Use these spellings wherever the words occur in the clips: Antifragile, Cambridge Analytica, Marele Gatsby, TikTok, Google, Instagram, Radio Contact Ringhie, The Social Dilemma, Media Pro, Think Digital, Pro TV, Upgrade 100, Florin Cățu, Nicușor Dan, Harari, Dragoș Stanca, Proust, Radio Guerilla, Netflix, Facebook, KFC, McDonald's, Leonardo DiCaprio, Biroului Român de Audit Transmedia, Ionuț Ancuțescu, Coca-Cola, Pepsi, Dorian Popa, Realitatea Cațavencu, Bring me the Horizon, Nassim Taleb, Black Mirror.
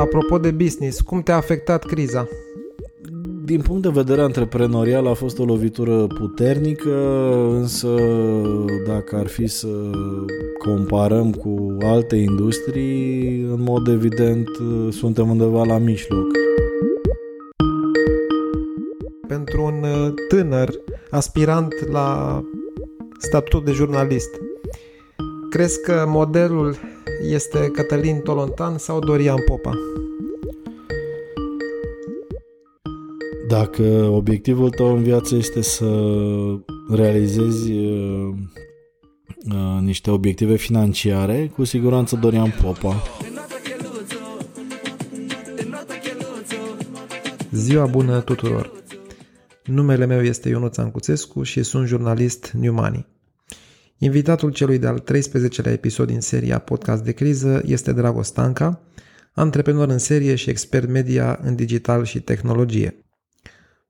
Apropo de business, cum te-a afectat criza? Din punct de vedere antreprenorial a fost o lovitură puternică, însă dacă ar fi să comparăm cu alte industrii, în mod evident suntem undeva la mijloc. Pentru un tânăr aspirant la statutul de jurnalist, crezi că modelul este Cătălin Tolontan sau Dorian Popa? Dacă obiectivul tău în viață este să realizezi niște obiective financiare, cu siguranță Dorian Popa. Ziua bună tuturor! Numele meu este Ionuț Ancuțescu și sunt jurnalist New Money. Invitatul celui de-al 13-lea episod din seria Podcast de Criză este Dragoș Stanca, antreprenor în serie și expert media în digital și tehnologie.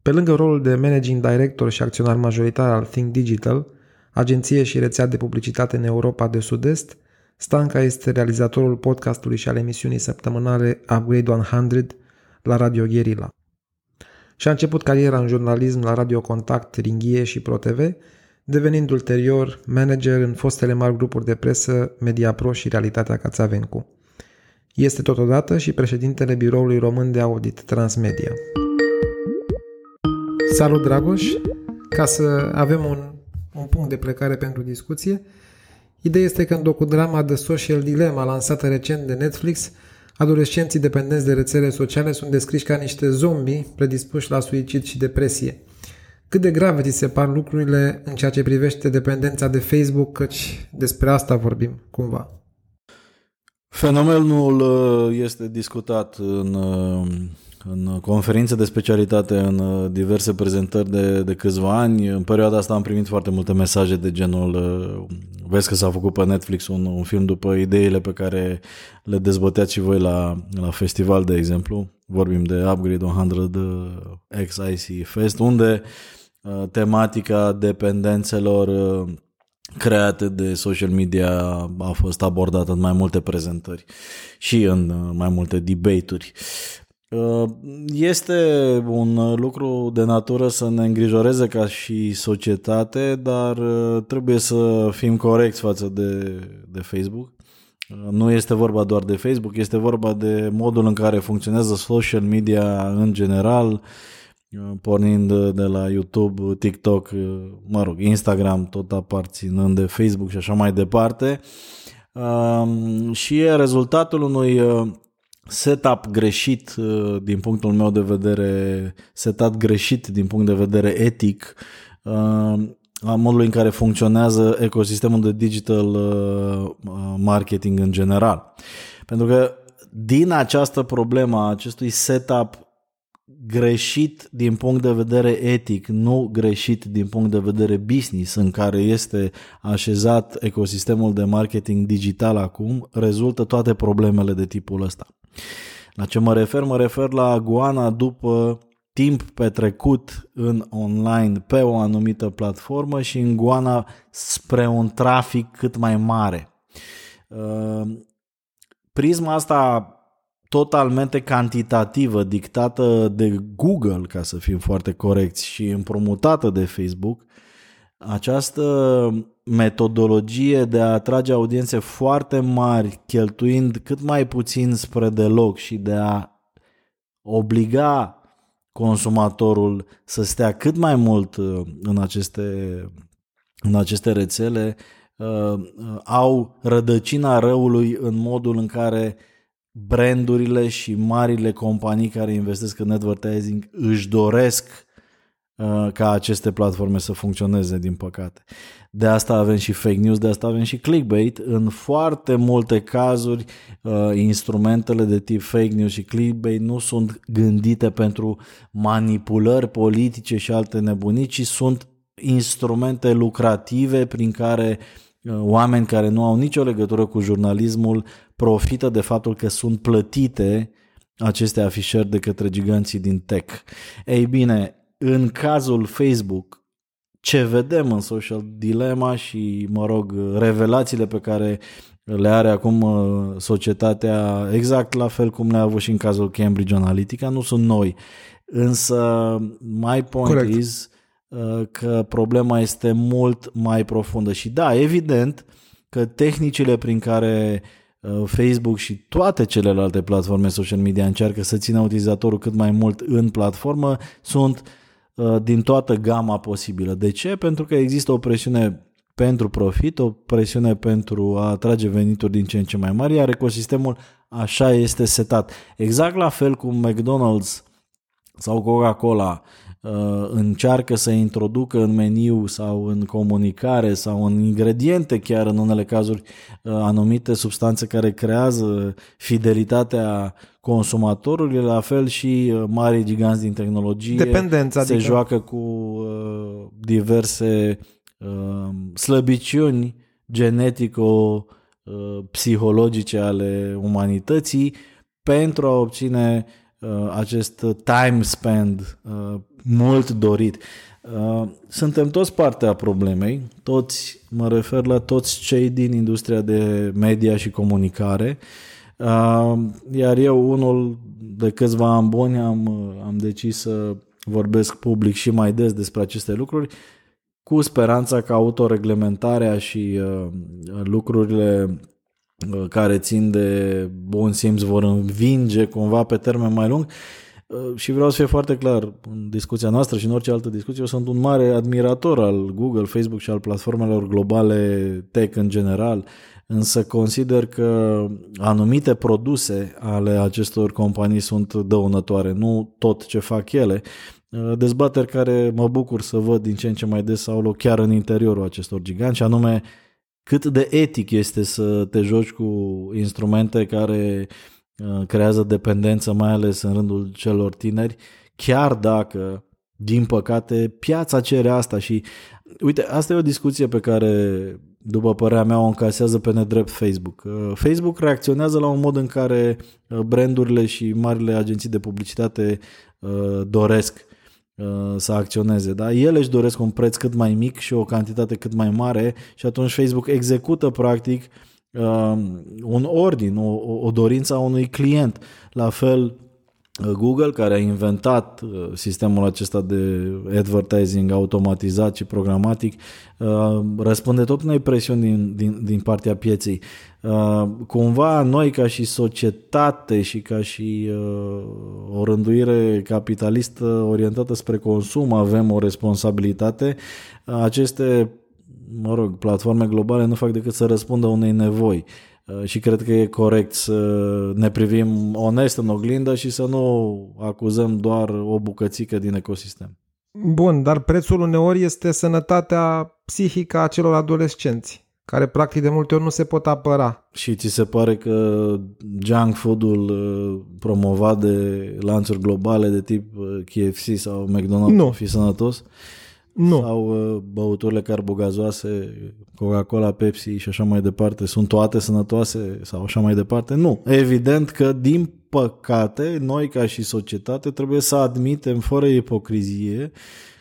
Pe lângă rolul de managing director și acționar majoritar al Think Digital, agenție și rețea de publicitate în Europa de Sud-Est, Stanca este realizatorul podcastului și al emisiunii săptămânale Upgrade 100 la Radio Guerilla. Și-a început cariera în jurnalism la Radio Contact Ringhie și Pro TV, devenind ulterior manager în fostele mari grupuri de presă Media Pro și Realitatea Cațavencu. Este totodată și președintele Biroului Român de Audit Transmedia. Salut, Dragoș! Ca să avem un punct de plecare pentru discuție, ideea este că în docudrama The Social Dilemma, lansată recent de Netflix, adolescenții dependenți de rețele sociale sunt descriși ca niște zombi predispuși la suicid și depresie. Cât de grave ți se par lucrurile în ceea ce privește dependența de Facebook, căci despre asta vorbim cumva? Fenomenul este discutat în conferințe de specialitate, în diverse prezentări de câțiva ani. În perioada asta am primit foarte multe mesaje de genul: vezi că s-a făcut pe Netflix un film după ideile pe care le dezbăteați și voi la festival, de exemplu. Vorbim de Upgrade 100 XIC Fest, unde tematica dependențelor create de social media a fost abordată în mai multe prezentări și în mai multe debate-uri. Este un lucru de natură să ne îngrijoreze ca și societate, dar trebuie să fim corecți față de Facebook. Nu este vorba doar de Facebook, este vorba de modul în care funcționează social media în general, pornind de la YouTube, TikTok, Instagram, tot aparținând de Facebook și așa mai departe. Și e rezultatul unui setup greșit din punctul meu de vedere, setat greșit din punct de vedere etic, a modului în care funcționează ecosistemul de digital marketing în general. Pentru că din această problemă a acestui setup greșit din punct de vedere etic, nu greșit din punct de vedere business, în care este așezat ecosistemul de marketing digital acum, rezultă toate problemele de tipul ăsta. La ce mă refer? Mă refer la goana după timp petrecut în online pe o anumită platformă și în goana spre un trafic cât mai mare. Prisma asta totalmente cantitativă, dictată de Google, ca să fim foarte corecți, și împrumutată de Facebook, această metodologie de a atrage audiențe foarte mari, cheltuind cât mai puțin spre deloc și de a obliga consumatorul să stea cât mai mult în aceste rețele, au rădăcina răului în modul în care brandurile și marile companii care investesc în advertising își doresc ca aceste platforme să funcționeze, din păcate. De asta avem și fake news, de asta avem și clickbait. În foarte multe cazuri, instrumentele de tip fake news și clickbait nu sunt gândite pentru manipulări politice și alte nebunii, ci sunt instrumente lucrative prin care oameni care nu au nicio legătură cu jurnalismul profită de faptul că sunt plătite aceste afișări de către giganții din tech. Ei bine, în cazul Facebook, ce vedem în Social Dilemma și, mă rog, revelațiile pe care le are acum societatea, exact la fel cum le-a avut și în cazul Cambridge Analytica, nu sunt noi. Însă, my point Correct. Is că problema este mult mai profundă. Și da, evident că tehnicile prin care Facebook și toate celelalte platforme social media încearcă să țină utilizatorul cât mai mult în platformă sunt din toată gama posibilă. De ce? Pentru că există o presiune pentru profit, o presiune pentru a atrage venituri din ce în ce mai mari, iar ecosistemul așa este setat. Exact la fel cum McDonald's sau Coca-Cola încearcă să introducă în meniu sau în comunicare sau în ingrediente, chiar în unele cazuri, anumite substanțe care creează fidelitatea consumatorului, la fel și mari giganți din tehnologie joacă cu diverse slăbiciuni genetico-psihologice ale umanității pentru a obține acest time spend mult dorit. Suntem toți parte a problemei, toți, mă refer la toți cei din industria de media și comunicare, iar eu unul de câțiva ani buni am decis să vorbesc public și mai des despre aceste lucruri, cu speranța că autoreglementarea și lucrurile care țin de bun simț vor învinge cumva pe termen mai lung. Și vreau să fie foarte clar în discuția noastră și în orice altă discuție, eu sunt un mare admirator al Google, Facebook și al platformelor globale tech în general, însă consider că anumite produse ale acestor companii sunt dăunătoare, nu tot ce fac ele. Dezbateri care mă bucur să văd din ce în ce mai des au loc chiar în interiorul acestor giganți, anume cât de etic este să te joci cu instrumente care creează dependență, mai ales în rândul celor tineri, chiar dacă, din păcate, piața cere asta. Și uite, asta e o discuție pe care, după părerea mea, o încasează pe nedrept Facebook. Facebook reacționează la un mod în care brandurile și marile agenții de publicitate doresc să acționeze, da? Ele își doresc un preț cât mai mic și o cantitate cât mai mare și atunci Facebook execută practic un ordin, o dorință a unui client. La fel Google, care a inventat sistemul acesta de advertising automatizat și programatic, răspunde tot unei presiuni din partea pieței. Cumva noi ca și societate și ca și o rânduire capitalistă orientată spre consum avem o responsabilitate. Aceste, mă rog, platforme globale nu fac decât să răspundă unei nevoi. Și cred că e corect să ne privim onest în oglindă și să nu acuzăm doar o bucățică din ecosistem. Bun, dar prețul uneori este sănătatea psihică a celor adolescenți, care practic de multe ori nu se pot apăra. Și ți se pare că junk food-ul promovat de lanțuri globale de tip KFC sau McDonald's nu fi sănătos? Nu. Sau băuturile carbogazoase, Coca-Cola, Pepsi și așa mai departe, sunt toate sănătoase sau așa mai departe? Nu. Evident că, din păcate, noi ca și societate trebuie să admitem fără ipocrizie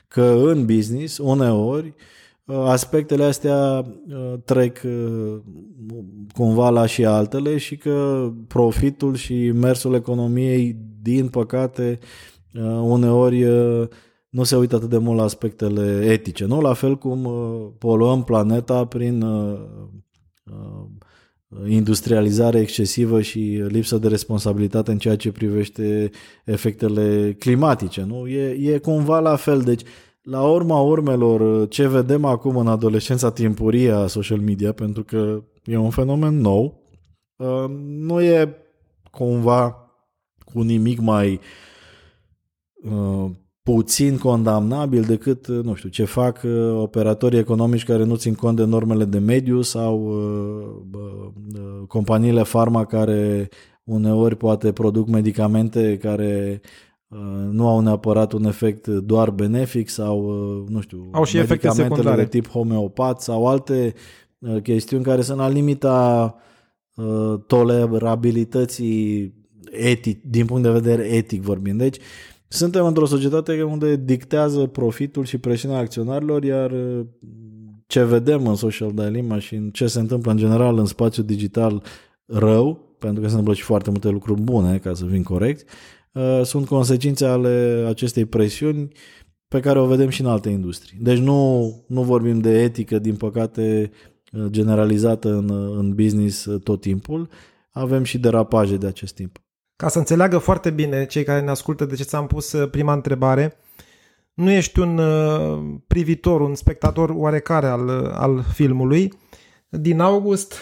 că în business, uneori, aspectele astea trec cumva la și altele și că profitul și mersul economiei, din păcate, uneori nu se uită atât de mult la aspectele etice, nu? La fel cum poluăm planeta prin industrializare excesivă și lipsă de responsabilitate în ceea ce privește efectele climatice, nu? E cumva la fel. Deci, la urma urmelor, ce vedem acum în adolescența timpurie a social media, pentru că e un fenomen nou, nu e cumva cu nimic mai puțin condamnabil decât, nu știu, ce fac operatorii economici care nu țin cont de normele de mediu sau companiile farma care uneori poate produc medicamente care nu au neapărat un efect doar benefic sau, nu știu, au și medicamentele de tip homeopat sau alte chestiuni care sunt la limita tolerabilității etic, din punct de vedere etic vorbind. Deci, Suntem într-o societate unde dictează profitul și presiunea acționarilor, iar ce vedem în Social Dilemma și în ce se întâmplă în general în spațiul digital rău, pentru că se întâmplă și foarte multe lucruri bune, ca să fim corect, sunt consecințe ale acestei presiuni pe care o vedem și în alte industrii. Deci nu vorbim de etică, din păcate, generalizată în business tot timpul, avem și derapaje de acest timp. Ca să înțeleagă foarte bine cei care ne ascultă de ce ți-am pus prima întrebare, nu ești un privitor, un spectator oarecare al filmului. Din august,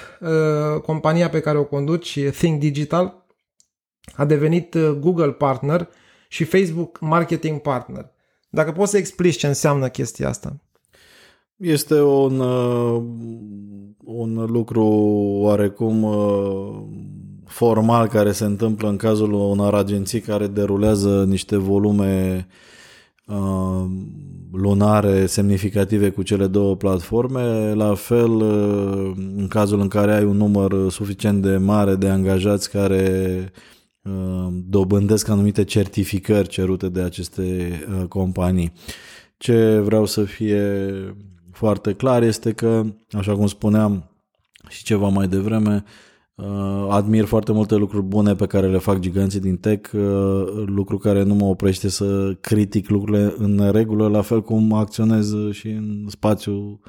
compania pe care o conduci, Think Digital, a devenit Google Partner și Facebook Marketing Partner. Dacă poți să explici ce înseamnă chestia asta. Este un lucru oarecum formal care se întâmplă în cazul unor agenții care derulează niște volume lunare semnificative cu cele două platforme. La fel, în cazul în care ai un număr suficient de mare de angajați care dobândesc anumite certificări cerute de aceste companii. Ce vreau să fie foarte clar este că, așa cum spuneam și ceva mai devreme, admir foarte multe lucruri bune pe care le fac giganții din tech, lucru care nu mă oprește să critic lucrurile în regulă, la fel cum acționez și în spațiul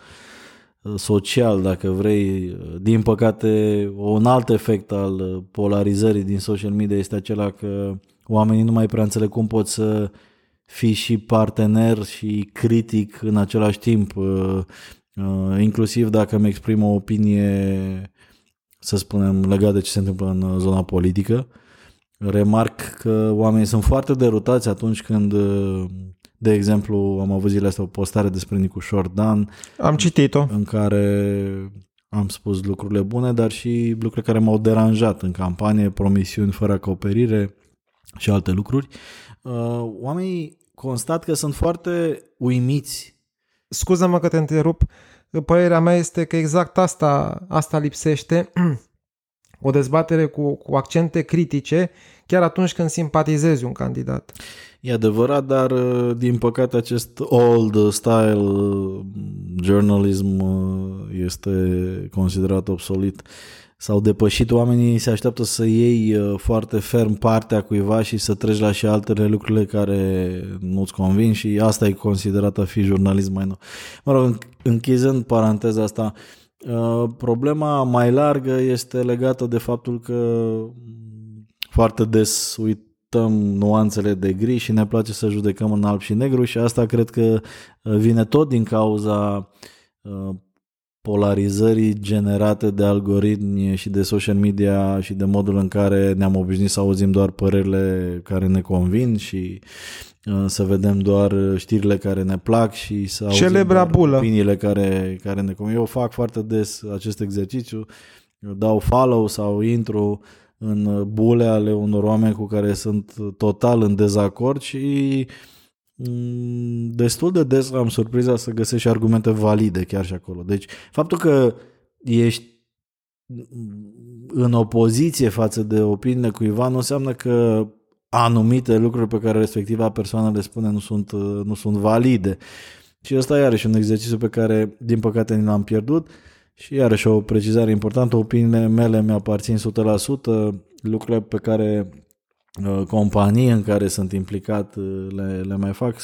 social, dacă vrei. Din păcate, un alt efect al polarizării din social media este acela că oamenii nu mai prea înțeleg cum pot să fii și partener și critic în același timp, inclusiv dacă îmi exprim o opinie, să spunem, legat de ce se întâmplă în zona politică. Remarc că oamenii sunt foarte derutați atunci când, de exemplu, am avut zilele astea o postare despre Nicușor Dan. Am citit-o. În care am spus lucrurile bune, dar și lucruri care m-au deranjat în campanie, promisiuni fără acoperire și alte lucruri. Oamenii constat că sunt foarte uimiți. Scuză-mă că te întrerup. Părerea mea este că exact asta lipsește, o dezbatere cu accente critice, chiar atunci când simpatizezi un candidat. E adevărat, dar din păcate acest old style journalism este considerat obsolet. S-au depășit, oamenii se așteaptă să iei foarte ferm partea cuiva și să treci la și altele lucrurile care nu-ți convin și asta e considerat a fi jurnalism mai nou. Mă rog, închizând paranteza asta, problema mai largă este legată de faptul că foarte des uităm nuanțele de gri și ne place să judecăm în alb și negru și asta cred că vine tot din cauza polarizării generate de algoritmi și de social media și de modul în care ne-am obișnuit să auzim doar părerile care ne convin și să vedem doar știrile care ne plac și să auzim opiniile care ne convin. Eu fac foarte des acest exercițiu, dau follow sau intru în bule ale unor oameni cu care sunt total în dezacord și destul de des am surpriza să găsesc și argumente valide chiar și acolo. Deci faptul că ești în opoziție față de opiniile cuiva nu înseamnă că anumite lucruri pe care respectiva persoană le spune nu sunt valide. Și ăsta iarăși un exercițiu pe care din păcate ni l-am pierdut și iarăși o precizare importantă, opiniile mele mi-aparțin 100%, lucrurile pe care companii în care sunt implicat le mai fac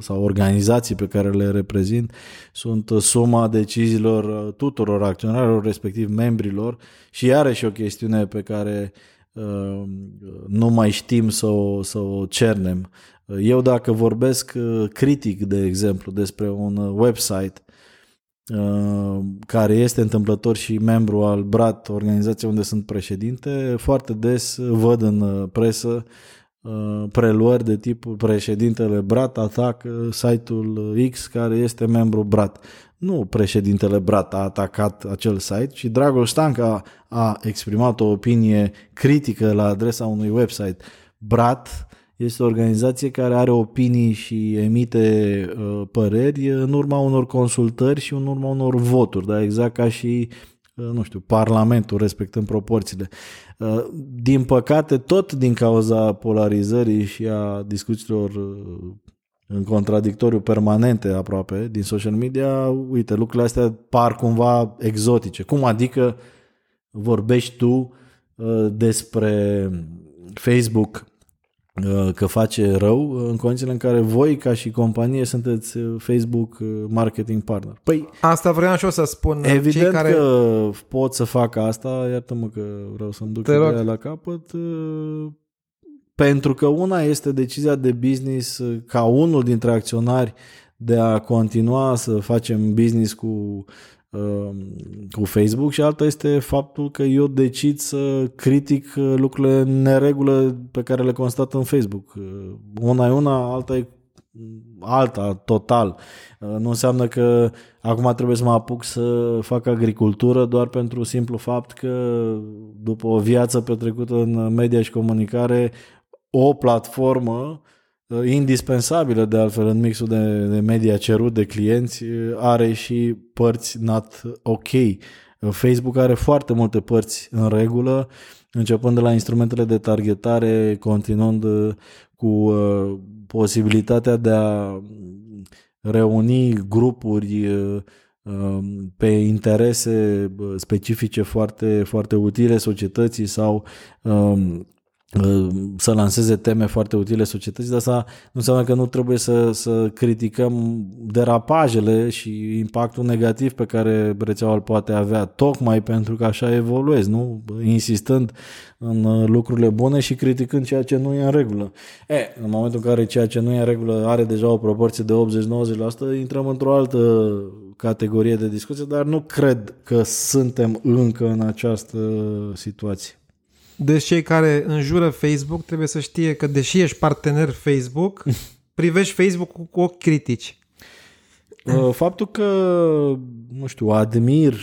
sau organizații pe care le reprezint sunt suma deciziilor tuturor acționarilor, respectiv membrilor și iarăși o chestiune pe care nu mai știm să o cernem. Eu dacă vorbesc critic, de exemplu, despre un website care este întâmplător și membru al BRAT, organizația unde sunt președinte, foarte des văd în presă preluări de tipul președintele BRAT atacă site-ul X care este membru BRAT. Nu președintele BRAT a atacat acel site, ci Dragoș Stanca a exprimat o opinie critică la adresa unui website. BRAT este o organizație care are opinii și emite păreri în urma unor consultări și în urma unor voturi, da? Exact ca și nu știu, Parlamentul, respectând proporțiile. Din păcate, tot din cauza polarizării și a discuțiilor în contradictoriu permanente aproape din social media, uite, lucrurile astea par cumva exotice. Cum adică vorbești tu despre Facebook că face rău în condițiile în care voi ca și companie sunteți Facebook marketing partner? Păi, asta vreau și eu să spun. Evident cei care... că pot să fac asta, iartă-mă că vreau să-mi duc ideea la capăt, pentru că una este decizia de business ca unul dintre acționari de a continua să facem business cu Facebook și alta este faptul că eu decid să critic lucrurile în neregulă pe care le constat în Facebook. Una e una, alta e alta, total. Nu înseamnă că acum trebuie să mă apuc să fac agricultură doar pentru simplu fapt că după o viață petrecută în media și comunicare, o platformă indispensabilă de altfel în mixul de media cerut de clienți are și părți not ok. Facebook are foarte multe părți în regulă, începând de la instrumentele de targetare, continuând cu posibilitatea de a reuni grupuri pe interese specifice foarte, foarte utile societății sau să lanseze teme foarte utile societății, dar asta nu înseamnă că nu trebuie să criticăm derapajele și impactul negativ pe care rețeaua îl poate avea, tocmai pentru că așa evoluezi, nu? Insistând în lucrurile bune și criticând ceea ce nu e în regulă. În momentul în care ceea ce nu e în regulă are deja o proporție de 80-90%, intrăm într-o altă categorie de discuție, dar nu cred că suntem încă în această situație. Deci cei care înjură Facebook trebuie să știe că deși ești partener Facebook, privești Facebook cu ochi critici. Faptul că, nu știu, admir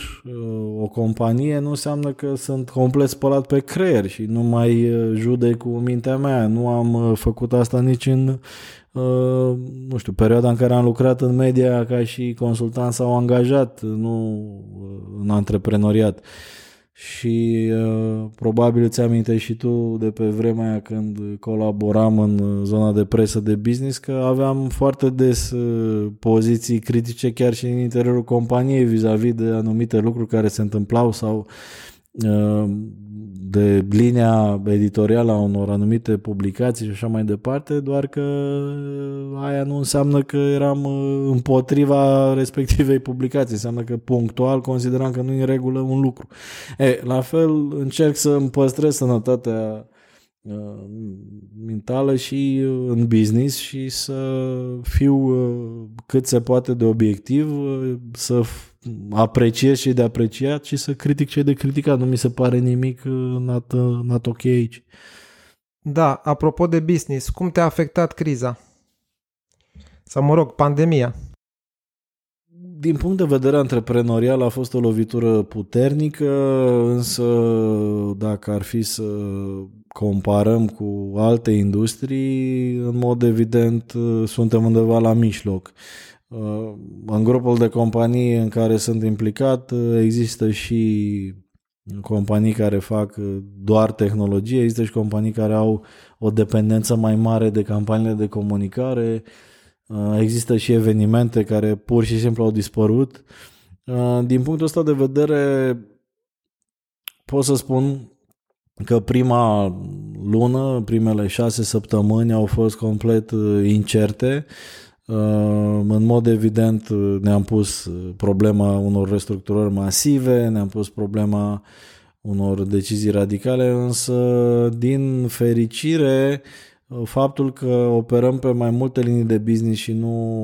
o companie nu înseamnă că sunt complet spălat pe creier și nu mai judec cu mintea mea. Nu am făcut asta nici în, nu știu, perioada în care am lucrat în media ca și consultant sau angajat, nu în antreprenoriat. Și probabil îți amintești și tu de pe vremea aia când colaboram în zona de presă de business că aveam foarte des poziții critice chiar și în interiorul companiei vis-a-vis de anumite lucruri care se întâmplau sau de linia editorială a unor anumite publicații și așa mai departe, doar că aia nu înseamnă că eram împotriva respectivei publicații, înseamnă că punctual consideram că nu e în regulă un lucru. La fel încerc să îmi păstrez sănătatea mentală și în business și să fiu cât se poate de obiectiv, să apreciez cei de apreciat și să critic cei de criticat. Nu mi se pare nimic not ok aici. Da, apropo de business, cum te-a afectat criza? Sau mă rog, pandemia? Din punct de vedere antreprenorial a fost o lovitură puternică, însă dacă ar fi să comparăm cu alte industrii, în mod evident suntem undeva la mijloc. În grupul de companii în care sunt implicat există și companii care fac doar tehnologie, există și companii care au o dependență mai mare de campaniile de comunicare, există și evenimente care pur și simplu au dispărut. Din punctul ăsta de vedere pot să spun că prima lună, primele 6 săptămâni au fost complet incerte. În mod evident ne-am pus problema unor restructurări masive, ne-am pus problema unor decizii radicale, însă din fericire faptul că operăm pe mai multe linii de business și nu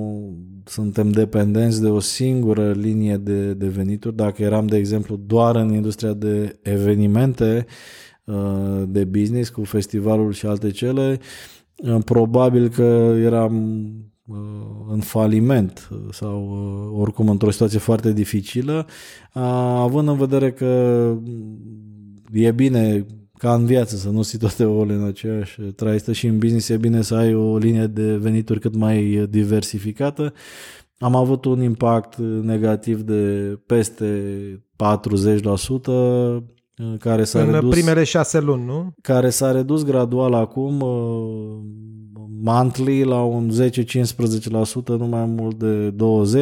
suntem dependenți de o singură linie de venituri, dacă eram de exemplu doar în industria de evenimente de business cu festivalul și alte cele, probabil că eram în faliment sau oricum într-o situație foarte dificilă, având în vedere că e bine ca în viață să nu ții toate ouăle în aceeași traistă și în business e bine să ai o linie de venituri cât mai diversificată. am avut un impact negativ de peste 40%, care s-a redus, în primele 6 luni, nu? Care s-a redus gradual acum monthly la un 10-15%, nu mai mult de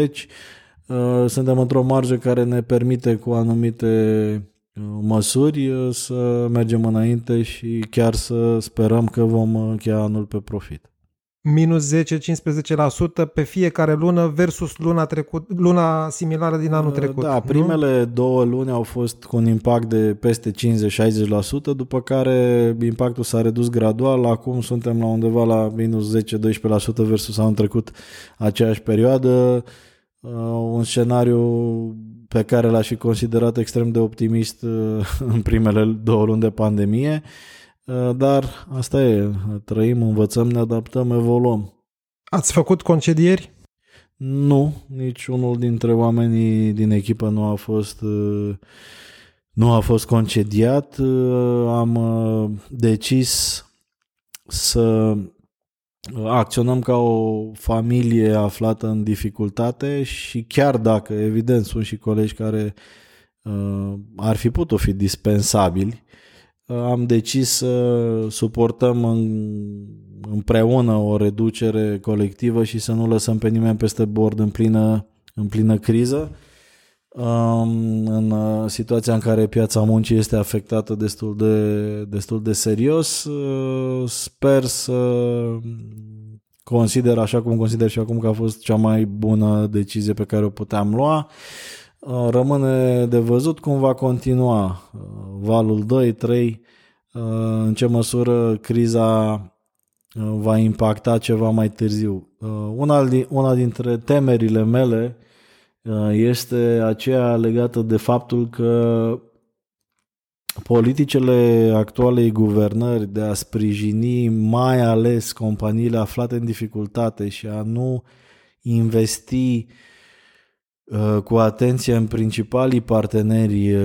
20%. Suntem într-o marjă care ne permite cu anumite măsuri să mergem înainte și chiar să sperăm că vom încheia anul pe profit. Minus 10-15% pe fiecare lună versus luna similară din anul trecut. Da, primele 2 luni au fost cu un impact de peste 50-60%, după care impactul s-a redus gradual, acum suntem la undeva la minus 10-12% versus anul trecut aceeași perioadă. Un scenariu pe care l-aș fi considerat extrem de optimist în primele 2 luni de pandemie, dar asta e, trăim, învățăm, ne adaptăm, evoluăm. Ați făcut concedieri? Nu, niciunul dintre oamenii din echipă nu a fost concediat. Am decis să acționăm ca o familie aflată în dificultate și chiar dacă, evident, sunt și colegi care ar fi putut fi dispensabili, am decis să suportăm împreună o reducere colectivă și să nu lăsăm pe nimeni peste bord în plină criză, în situația în care piața muncii este afectată destul de serios. Sper să consider, așa cum consider și acum, că a fost cea mai bună decizie pe care o puteam lua. Rămâne de văzut cum va continua valul 2-3, în ce măsură criza va impacta ceva mai târziu. Una dintre temerile mele este aceea legată de faptul că politicele actualei guvernări de a sprijini mai ales companiile aflate în dificultate și a nu investi cu atenție în principalii parteneri,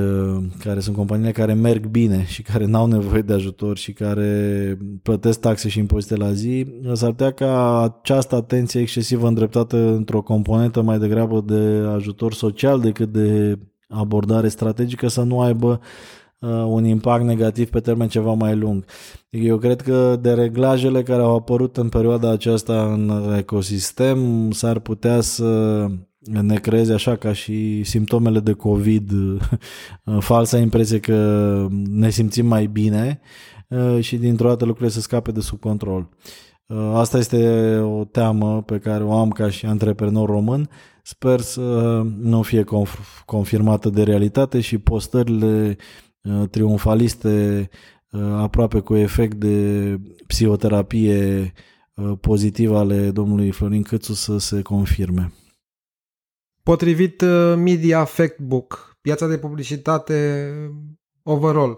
care sunt companiile care merg bine și care n-au nevoie de ajutor și care plătesc taxe și impozite la zi, s-ar putea ca această atenție excesivă îndreptată într-o componentă mai degrabă de ajutor social decât de abordare strategică să nu aibă un impact negativ pe termen ceva mai lung. Eu cred că dereglajele care au apărut în perioada aceasta în ecosistem s-ar putea să ne creeze, așa ca și simptomele de COVID, falsa impresie că ne simțim mai bine și dintr-o dată lucrurile se scape de sub control. Asta este o teamă pe care o am ca și antreprenor român. Sper să nu fie confirmată de realitate și postările triumfaliste aproape cu efect de psihoterapie pozitivă ale domnului Florin Cățu să se confirme. Potrivit Media Factbook, piața de publicitate overall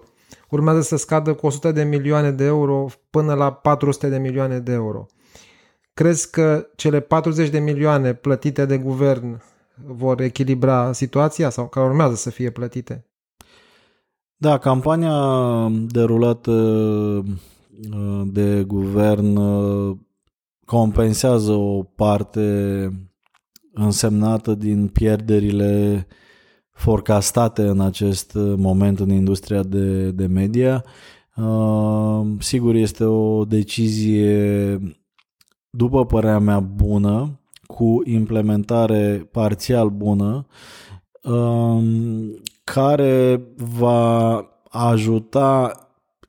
urmează să scadă cu 100 de milioane de euro până la 400 de milioane de euro. Crezi că cele 40 de milioane plătite de guvern vor echilibra situația sau că urmează să fie plătite? Da, campania derulată de guvern compensează o parte însemnată din pierderile forecastate în acest moment în industria de media. Sigur, este o decizie, după părerea mea, bună, cu implementare parțial bună, care va ajuta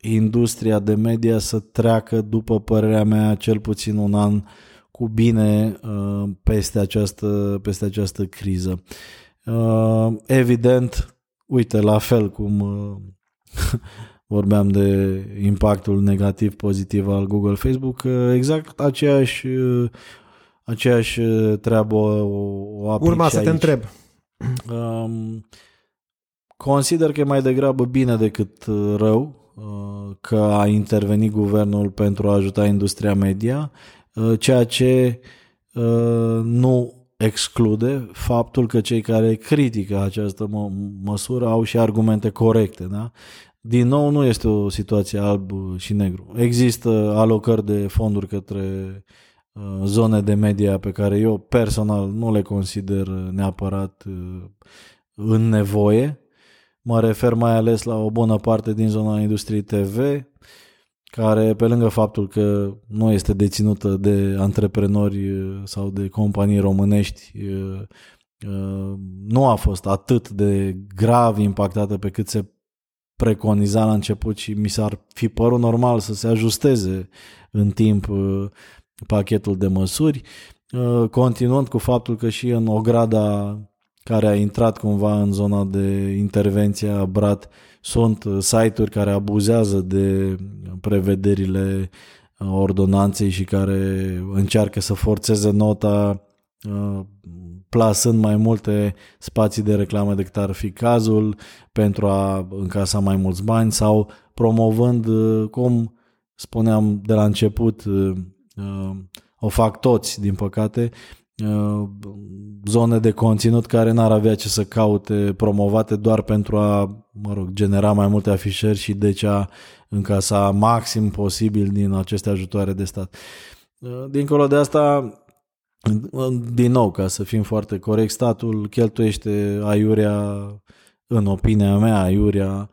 industria de media să treacă, după părerea mea, cel puțin un an cu bine peste această criză. Evident, uite, la fel cum vorbeam de impactul negativ-pozitiv al Google, Facebook, exact aceeași treabă o aplic. Urma să te întreb. Consider că e mai degrabă bine decât rău că a intervenit guvernul pentru a ajuta industria media, ceea ce nu exclude faptul că cei care critică această măsură au și argumente corecte. Da? Din nou, nu este o situație alb și negru. Există alocări de fonduri către zone de media pe care eu personal nu le consider neapărat în nevoie. Mă refer mai ales la o bună parte din zona industriei TV, care pe lângă faptul că nu este deținută de antreprenori sau de companii românești, nu a fost atât de grav impactată pe cât se preconiza la început și mi s-ar fi părut normal să se ajusteze în timp pachetul de măsuri, continuând cu faptul că și în ograda care a intrat cumva în zona de intervenție a BRAT sunt site-uri care abuzează de prevederile ordonanței și care încearcă să forțeze nota plasând mai multe spații de reclamă decât ar fi cazul pentru a încasa mai mulți bani sau promovând, cum spuneam de la început, o fac toți, din păcate, zone de conținut care n-ar avea ce să caute promovate doar pentru a, genera mai multe afișări și deci a încasa maxim posibil din aceste ajutoare de stat. Dincolo de asta, din nou, ca să fim foarte corect, statul cheltuiește aiurea, în opinia mea, aiurea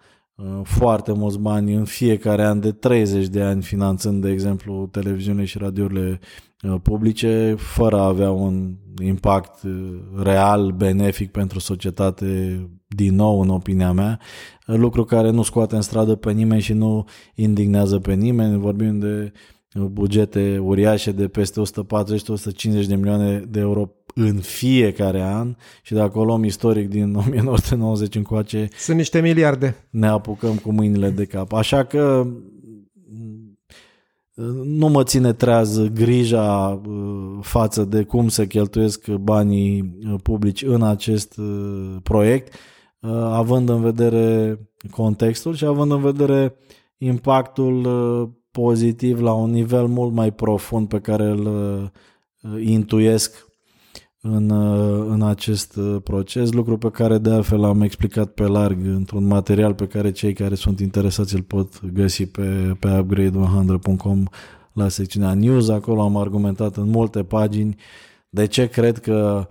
foarte mulți bani în fiecare an, de 30 de ani, finanțând, de exemplu, televiziunile și radiourile publice, fără a avea un impact real, benefic pentru societate, din nou, în opinia mea, lucru care nu scoate în stradă pe nimeni și nu indignează pe nimeni. Vorbim de bugete uriașe de peste 140-150 de milioane de euro în fiecare an și dacă o luăm istoric din 1990 încoace, sunt niște miliarde. Ne apucăm cu mâinile de cap. Așa că nu mă ține trează grija față de cum se cheltuiesc banii publici în acest proiect, având în vedere contextul și având în vedere impactul pozitiv la un nivel mult mai profund pe care îl intuiesc în acest proces, lucru pe care de altfel l-am explicat pe larg într-un material pe care cei care sunt interesați îl pot găsi pe upgrade100.com la secțiunea news. Acolo am argumentat în multe pagini de ce cred că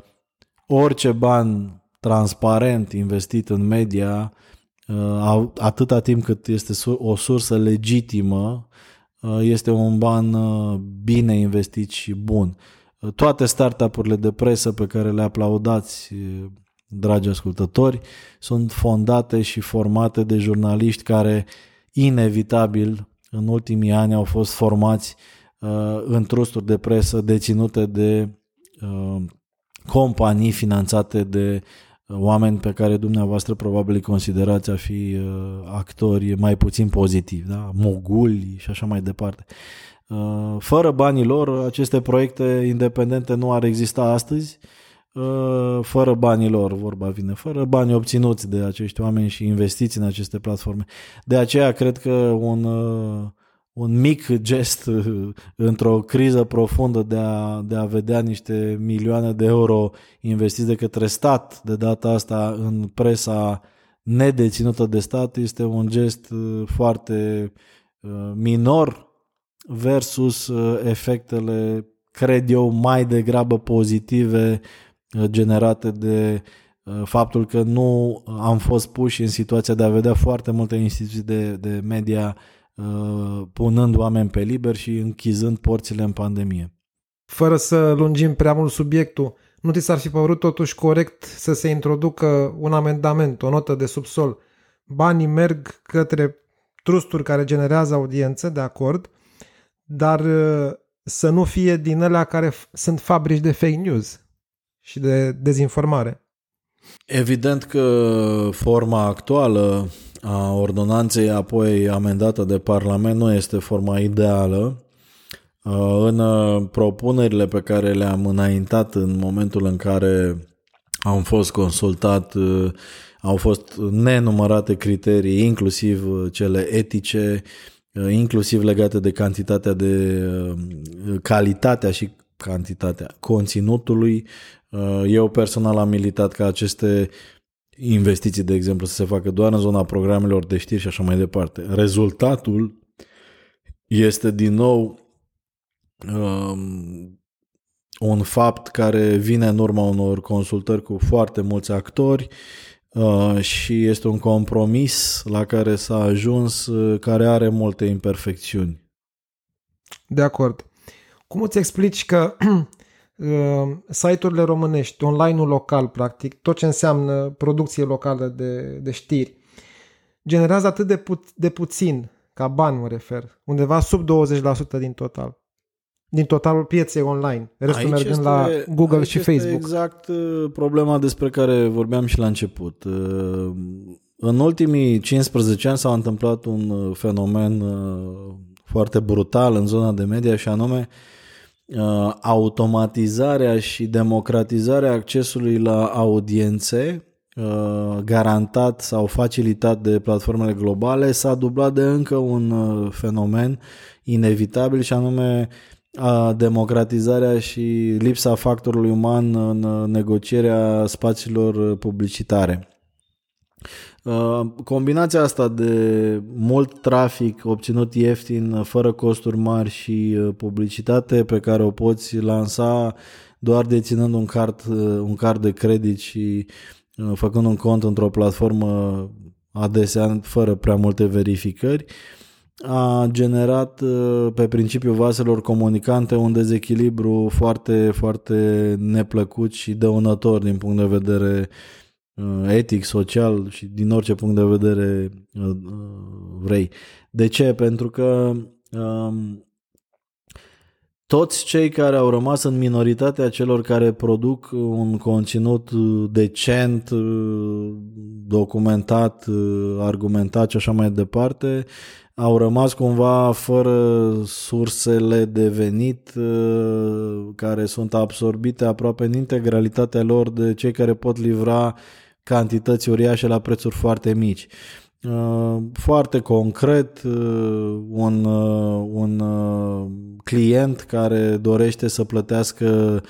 orice ban transparent investit în media, atâta timp cât este o sursă legitimă, este un ban bine investit și bun. Toate startup-urile de presă pe care le aplaudați, dragi ascultători, sunt fondate și formate de jurnaliști care, inevitabil, în ultimii ani au fost formați în trusturi de presă deținute de companii finanțate de oameni pe care dumneavoastră probabil îi considerați a fi actori mai puțin pozitivi, da? Moguli și așa mai departe. Fără banii lor, aceste proiecte independente nu ar exista astăzi. Fără banii lor, vorba vine, fără banii obținuți de acești oameni și investiți în aceste platforme. De aceea cred că un mic gest într-o criză profundă de a vedea niște milioane de euro investiți de către stat de data asta în presa nedeținută de stat este un gest foarte minor versus efectele, cred eu, mai degrabă pozitive generate de faptul că nu am fost puși în situația de a vedea foarte multe instituții de media punând oameni pe liber și închizând porțile în pandemie. Fără să lungim prea mult subiectul, nu ți s-ar fi părut totuși corect să se introducă un amendament, o notă de subsol? Banii merg către trusturi care generează audiență, de acord, dar să nu fie din alea care sunt fabrici de fake news și de dezinformare. Evident că forma actuală a ordonanței, apoi amendată de Parlament, nu este forma ideală. În propunerile pe care le-am înaintat în momentul în care am fost consultat, au fost nenumărate criterii, inclusiv cele etice, inclusiv legate de cantitatea de calitatea și cantitatea conținutului. Eu personal am militat ca aceste investiții, de exemplu, să se facă doar în zona programelor de știri și așa mai departe. Rezultatul este din nou un fapt care vine în urma unor consultări cu foarte mulți actori și este un compromis la care s-a ajuns, care are multe imperfecțiuni. De acord. Cum îți explici că site-urile românești, online-ul local, practic, tot ce înseamnă producție locală de știri, generează atât de puțin, ca bani mă refer, undeva sub 20% din total. Din totalul pieței online, restul aici mergând la Google și Facebook. Exact problema despre care vorbeam și la început. În ultimii 15 ani s-a întâmplat un fenomen foarte brutal în zona de media și anume automatizarea și democratizarea accesului la audiențe garantat sau facilitat de platformele globale s-a dublat de încă un fenomen inevitabil și anume democratizarea și lipsa factorului uman în negocierea spațiilor publicitare. Combinația asta de mult trafic obținut ieftin, fără costuri mari și publicitate pe care o poți lansa doar deținând un card de credit și făcând un cont într-o platformă adesea fără prea multe verificări, a generat pe principiul vaselor comunicante un dezechilibru foarte, foarte neplăcut și dăunător din punct de vedere etic, social și din orice punct de vedere vrei. De ce? Pentru că toți cei care au rămas în minoritatea celor care produc un conținut decent, documentat, argumentat și așa mai departe, au rămas cumva fără sursele de venit care sunt absorbite aproape în integralitatea lor de cei care pot livra cantități uriașe la prețuri foarte mici. Foarte concret, un client care dorește să plătească,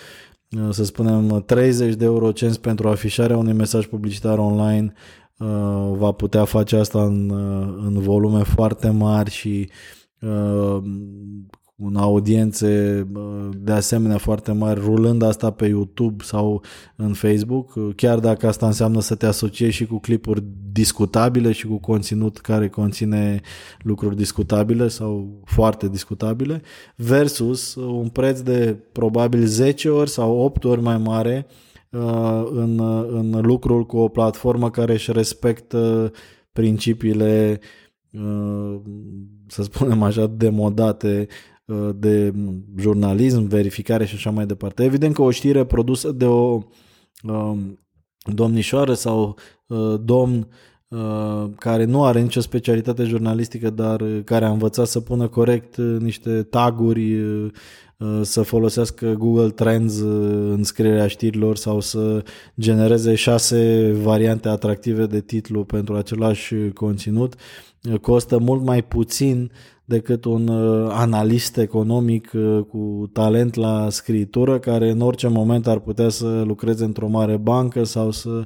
să spunem, 30 de eurocenți pentru afișarea unui mesaj publicitar online va putea face asta în volume foarte mari și în audiențe de asemenea foarte mari, rulând asta pe YouTube sau în Facebook, chiar dacă asta înseamnă să te asociezi și cu clipuri discutabile și cu conținut care conține lucruri discutabile sau foarte discutabile, versus un preț de probabil 10 ori sau 8 ori mai mare în lucrul cu o platformă care își respectă principiile, să spunem așa, demodate de jurnalism, verificare și așa mai departe. Evident că o știre produsă de o domnișoară sau domn care nu are nicio specialitate jurnalistică, dar care a învățat să pună corect niște taguri, să folosească Google Trends în scrierea știrilor sau să genereze 6 variante atractive de titlu pentru același conținut, costă mult mai puțin decât un analist economic cu talent la scriitură care în orice moment ar putea să lucreze într-o mare bancă sau să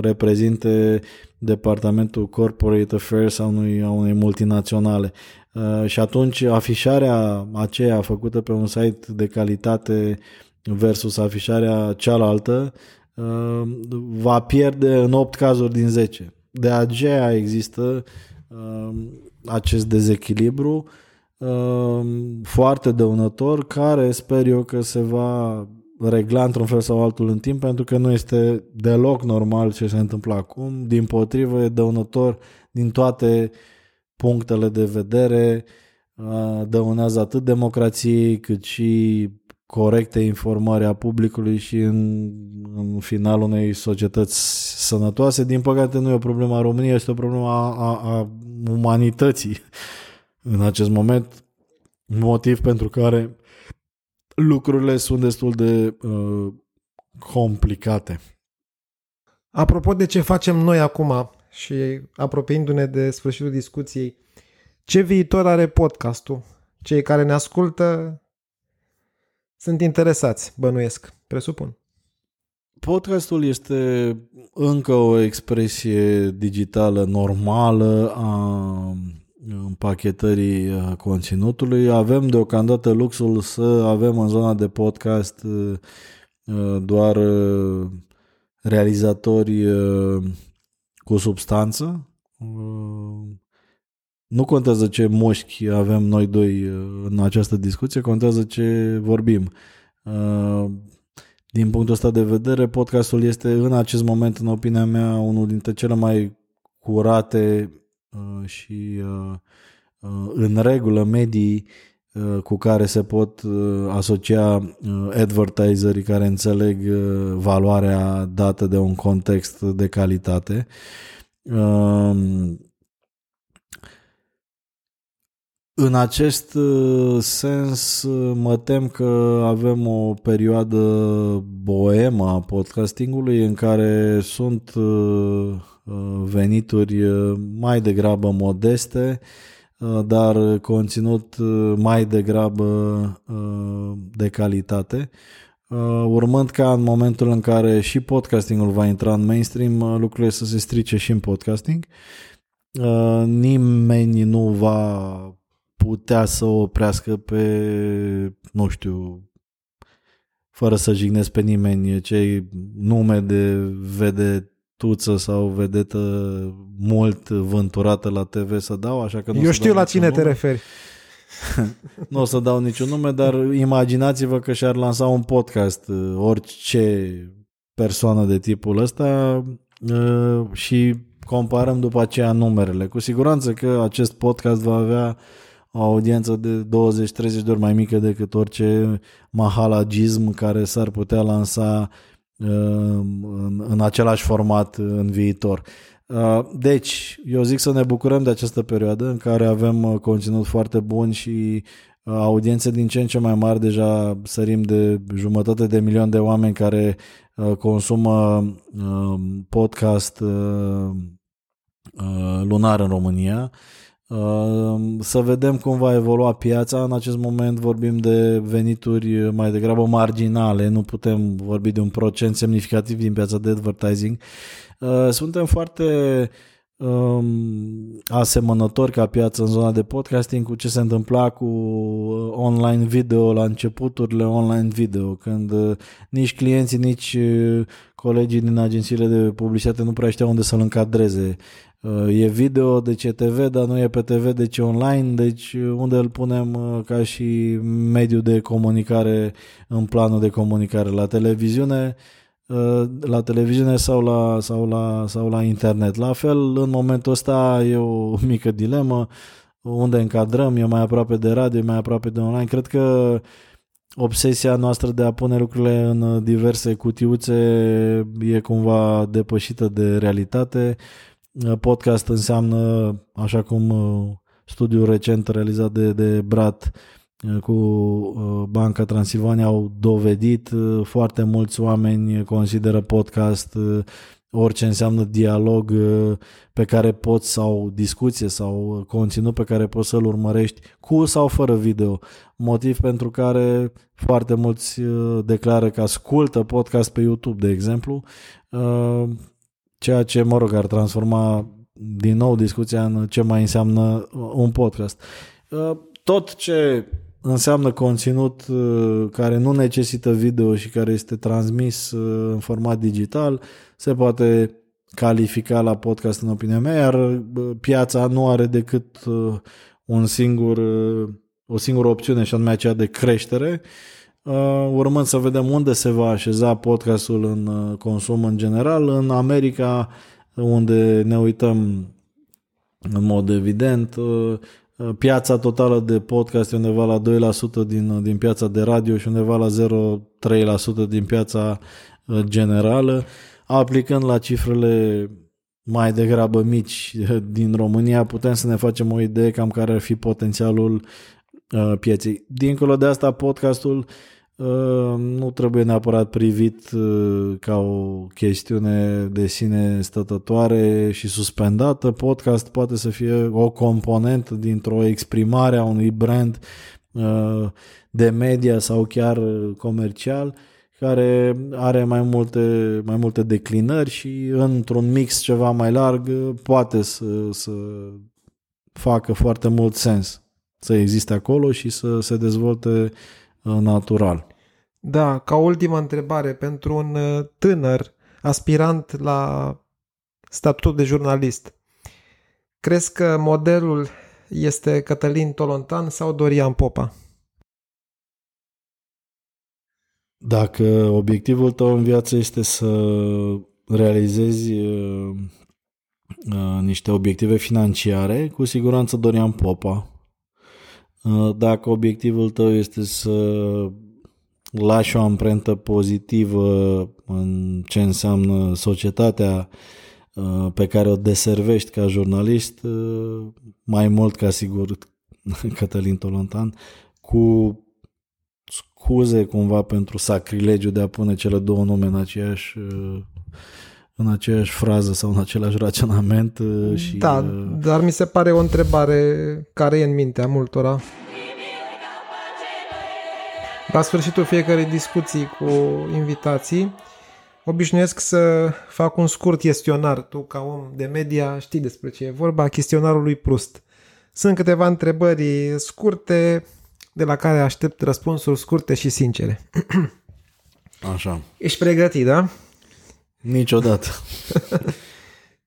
reprezinte departamentul Corporate Affairs a unei multinaționale. Și atunci afișarea aceea făcută pe un site de calitate versus afișarea cealaltă va pierde în 8 cazuri din 10. De aceea există acest dezechilibru foarte dăunător care sper eu că se va regla într-un fel sau altul în timp, pentru că nu este deloc normal ce se întâmplă acum, dimpotrivă e dăunător din toate punctele de vedere, dăunează atât democrației cât și corecte informări a publicului și în final unei societăți sănătoase. Din păcate nu e o problemă a României, este o problemă a umanității în acest moment, motiv pentru care lucrurile sunt destul de complicate. Apropo de ce facem noi acum și apropiindu-ne de sfârșitul discuției, ce viitor are podcastul? Cei care ne ascultă sunt interesați, bănuiesc, presupun. Podcastul este încă o expresie digitală normală a împachetării conținutului. Avem deocamdată luxul să avem în zona de podcast doar realizatori cu substanță. Nu contează ce moșchi avem noi doi în această discuție, contează ce vorbim. Din punctul ăsta de vedere, podcastul este în acest moment, în opinia mea, unul dintre cele mai curate și în regulă medii cu care se pot asocia advertiserii care înțeleg valoarea dată de un context de calitate. În acest sens, mă tem că avem o perioadă boemă a podcastingului în care sunt venituri mai degrabă modeste, dar conținut mai degrabă de calitate, urmând ca în momentul în care și podcastingul va intra în mainstream, lucrurile să se strice și în podcasting. Nimeni nu va putea să o oprească pe, nu știu, fără să jignesc pe nimeni, cei nume de vedetuță sau vedetă mult vânturată la TV să dau, așa că nu. Eu știu la cine te referi. Nu o să dau niciun nume, dar imaginați-vă că și-ar lansa un podcast orice persoană de tipul ăsta și comparăm după aceea numerele. Cu siguranță că acest podcast va avea o audiență de 20-30 de ori mai mică decât orice mahalagism care s-ar putea lansa în același format în viitor. Deci, eu zic să ne bucurăm de această perioadă în care avem conținut foarte bun și audiențe din ce în ce mai mari, deja sărim de 1,5 milion de oameni care consumă podcast lunar în România. Să vedem cum va evolua piața. În acest moment vorbim de venituri mai degrabă marginale, nu putem vorbi de un procent semnificativ din piața de advertising. Suntem foarte asemănători ca piață în zona de podcasting cu ce se întâmpla cu online video la începuturile online video, când nici clienții, nici colegii din agențiile de publicitate nu prea știau unde să-l încadreze. E video, deci e TV, dar nu e pe TV, deci e online, deci unde îl punem ca și mediu de comunicare în planul de comunicare, la televiziune sau la internet. La fel, în momentul ăsta e o mică dilemă, unde încadrăm, e mai aproape de radio, e mai aproape de online. Cred că obsesia noastră de a pune lucrurile în diverse cutiuțe e cumva depășită de realitate. Podcast înseamnă, așa cum studiul recent realizat de Brat cu Banca Transilvania au dovedit, foarte mulți oameni consideră podcast orice înseamnă dialog pe care poți, sau discuție, sau conținut pe care poți să-l urmărești cu sau fără video. Motiv pentru care foarte mulți declară că ascultă podcast pe YouTube, de exemplu, ceea ce, mă rog, ar transforma din nou discuția în ce mai înseamnă un podcast. Tot ce înseamnă conținut care nu necesită video și care este transmis în format digital se poate califica la podcast, în opinia mea, iar piața nu are decât o singură opțiune, și anume aceea de creștere, urmând să vedem unde se va așeza podcastul în consum în general. În America, unde ne uităm în mod evident, piața totală de podcast e undeva la 2% din piața de radio și undeva la 0,3% din piața generală. Aplicând la cifrele mai degrabă mici din România, putem să ne facem o idee cam care ar fi potențialul pieței. Dincolo de asta, podcastul nu trebuie neapărat privit ca o chestiune de sine stătătoare și suspendată. Podcast poate să fie o componentă dintr-o exprimare a unui brand de media sau chiar comercial, care are mai multe declinări și într-un mix ceva mai larg poate să facă foarte mult sens să existe acolo și să se dezvolte natural. Da, ca ultimă întrebare, pentru un tânăr aspirant la statut de jurnalist, crezi că modelul este Cătălin Tolontan sau Dorian Popa? Dacă obiectivul tău în viață este să realizezi niște obiective financiare, cu siguranță Dorian Popa. Dacă obiectivul tău este să lași o amprentă pozitivă în ce înseamnă societatea pe care o deservești ca jurnalist, mai mult ca sigur Cătălin Tolontan, cu scuze cumva pentru sacrilegiul de a pune cele două nume în aceeași frază sau în același raționament. Și... Da, dar mi se pare o întrebare care e în mintea multora. La sfârșitul fiecărei discuții cu invitații, obișnuiesc să fac un scurt chestionar. Tu, ca om de media, știi despre ce e vorba, chestionarul lui Proust. Sunt câteva întrebări scurte, de la care aștept răspunsuri scurte și sincere. Așa. Ești pregătit, da? Niciodată.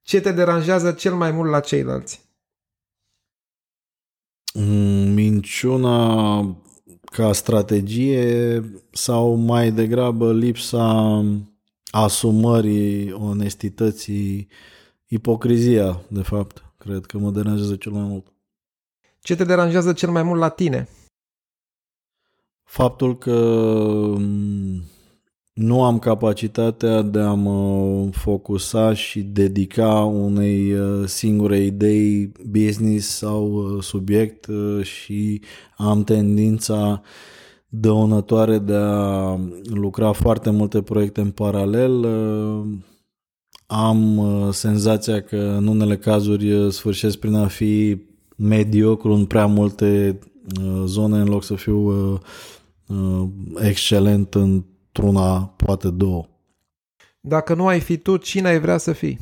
Ce te deranjează cel mai mult la ceilalți? Minciuna ca strategie sau mai degrabă lipsa asumării, onestității, ipocrizia, de fapt. Cred că mă deranjează cel mai mult. Ce te deranjează cel mai mult la tine? Faptul că nu am capacitatea de a mă focusa și dedica unei singure idei, business sau subiect, și am tendința dăunătoare de a lucra foarte multe proiecte în paralel. Am senzația că în unele cazuri sfârșesc prin a fi mediocru în prea multe zone, în loc să fiu excelent într-una, poate două. Dacă nu ai fi tu, cine ai vrea să fii?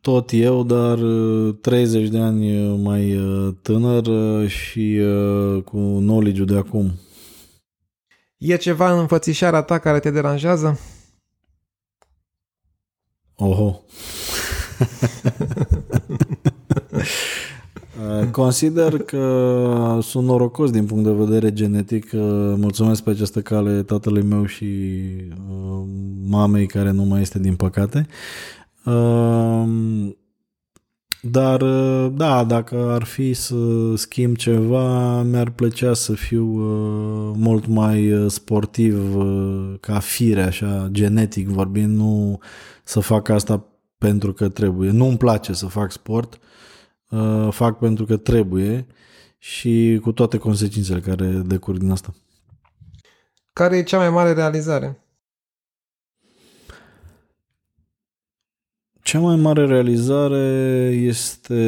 Tot eu, dar 30 de ani mai tânăr și cu knowledge-ul de acum. E ceva în înfățișarea ta care te deranjează? Oho! Consider că sunt norocos din punct de vedere genetic. Mulțumesc pe această cale tatălui meu și mamei, care nu mai este, din păcate. Dar da, dacă ar fi să schimb ceva, mi-ar plăcea să fiu mult mai sportiv ca fire, așa, genetic vorbind, nu să fac asta pentru că trebuie. Nu-mi place să fac sport, fac pentru că trebuie și cu toate consecințele care decurg din asta. Care e cea mai mare realizare? Cea mai mare realizare este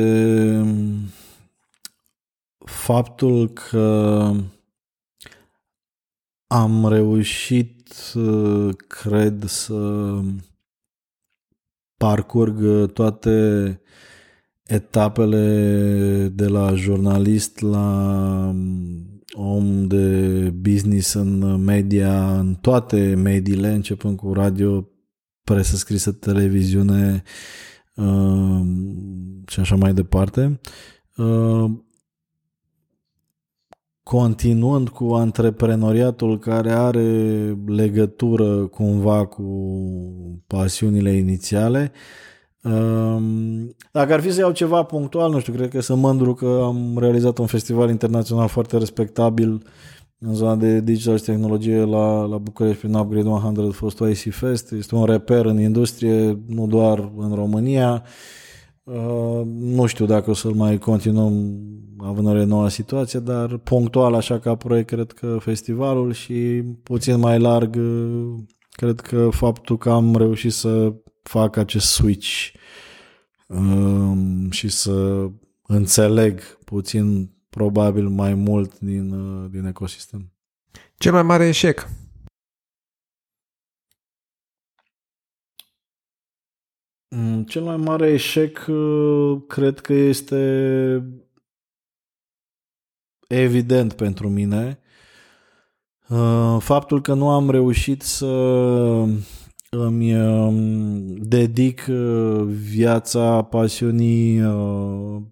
faptul că am reușit, cred, să parcurg toate etapele de la jurnalist la om de business în media, în toate mediile, începând cu radio, presă scrisă, televiziune și așa mai departe, continuând cu antreprenoriatul, care are legătură cumva cu pasiunile inițiale. Dacă ar fi să iau ceva punctual, nu știu, cred că sunt mândru că am realizat un festival internațional foarte respectabil în zona de digital și tehnologie la București, prin Upgrade 100, fostul IC Fest. Este un reper în industrie, nu doar în România. Nu știu dacă o să-l mai continuăm având o nouă situație, dar punctual așa ca proiect, cred că festivalul, și puțin mai larg, cred că faptul că am reușit să fac acest switch și să înțeleg puțin, probabil mai mult, din ecosistem. Cel mai mare eșec? Cel mai mare eșec cred că este evident pentru mine faptul că nu am reușit să îmi dedic viața pasiunii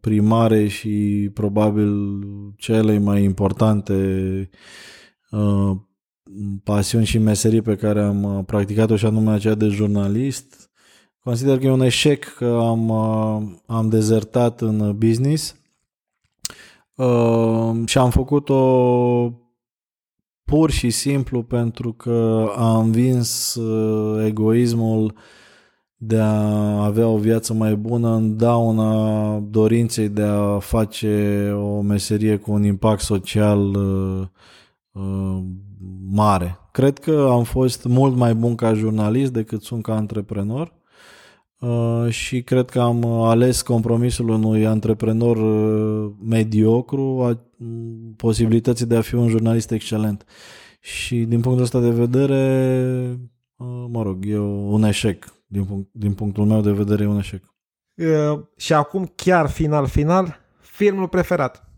primare și probabil cele mai importante pasiuni și meserii pe care am practicat-o, și anume aceea de jurnalist. Consider că e un eșec că am dezertat în business și am făcut-o pur și simplu pentru că am învins egoismul de a avea o viață mai bună în dauna dorinței de a face o meserie cu un impact social mare. Cred că am fost mult mai bun ca jurnalist decât sunt ca antreprenor și cred că am ales compromisul unui antreprenor mediocru a posibilității de a fi un jurnalist excelent. Și din punctul ăsta de vedere, e un eșec. Din punctul meu de vedere e un eșec. Și acum, chiar final, filmul preferat.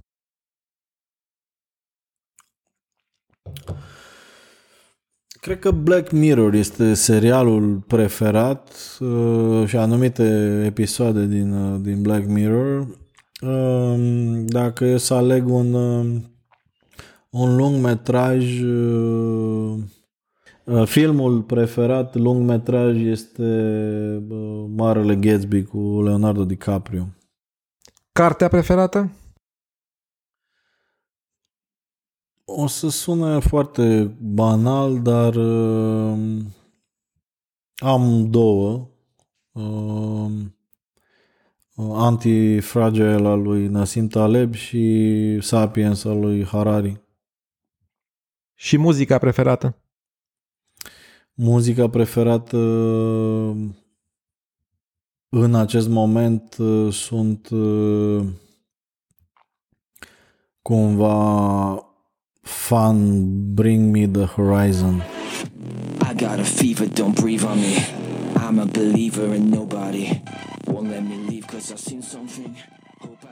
Cred că Black Mirror este serialul preferat și anumite episoade din Black Mirror. Dacă eu să aleg un lungmetraj, filmul preferat lungmetraj este Marele Gatsby cu Leonardo DiCaprio. Cartea preferată? O să sună foarte banal, dar am două. Antifragile al lui Nassim Taleb și Sapiens al lui Harari. Și muzica preferată? Muzica preferată în acest moment sunt cumva fan Bring Me The Horizon. I got a fever, don't breathe on me. I'm a believer in nobody. Won't let me leave 'cause I've seen something. Hope I...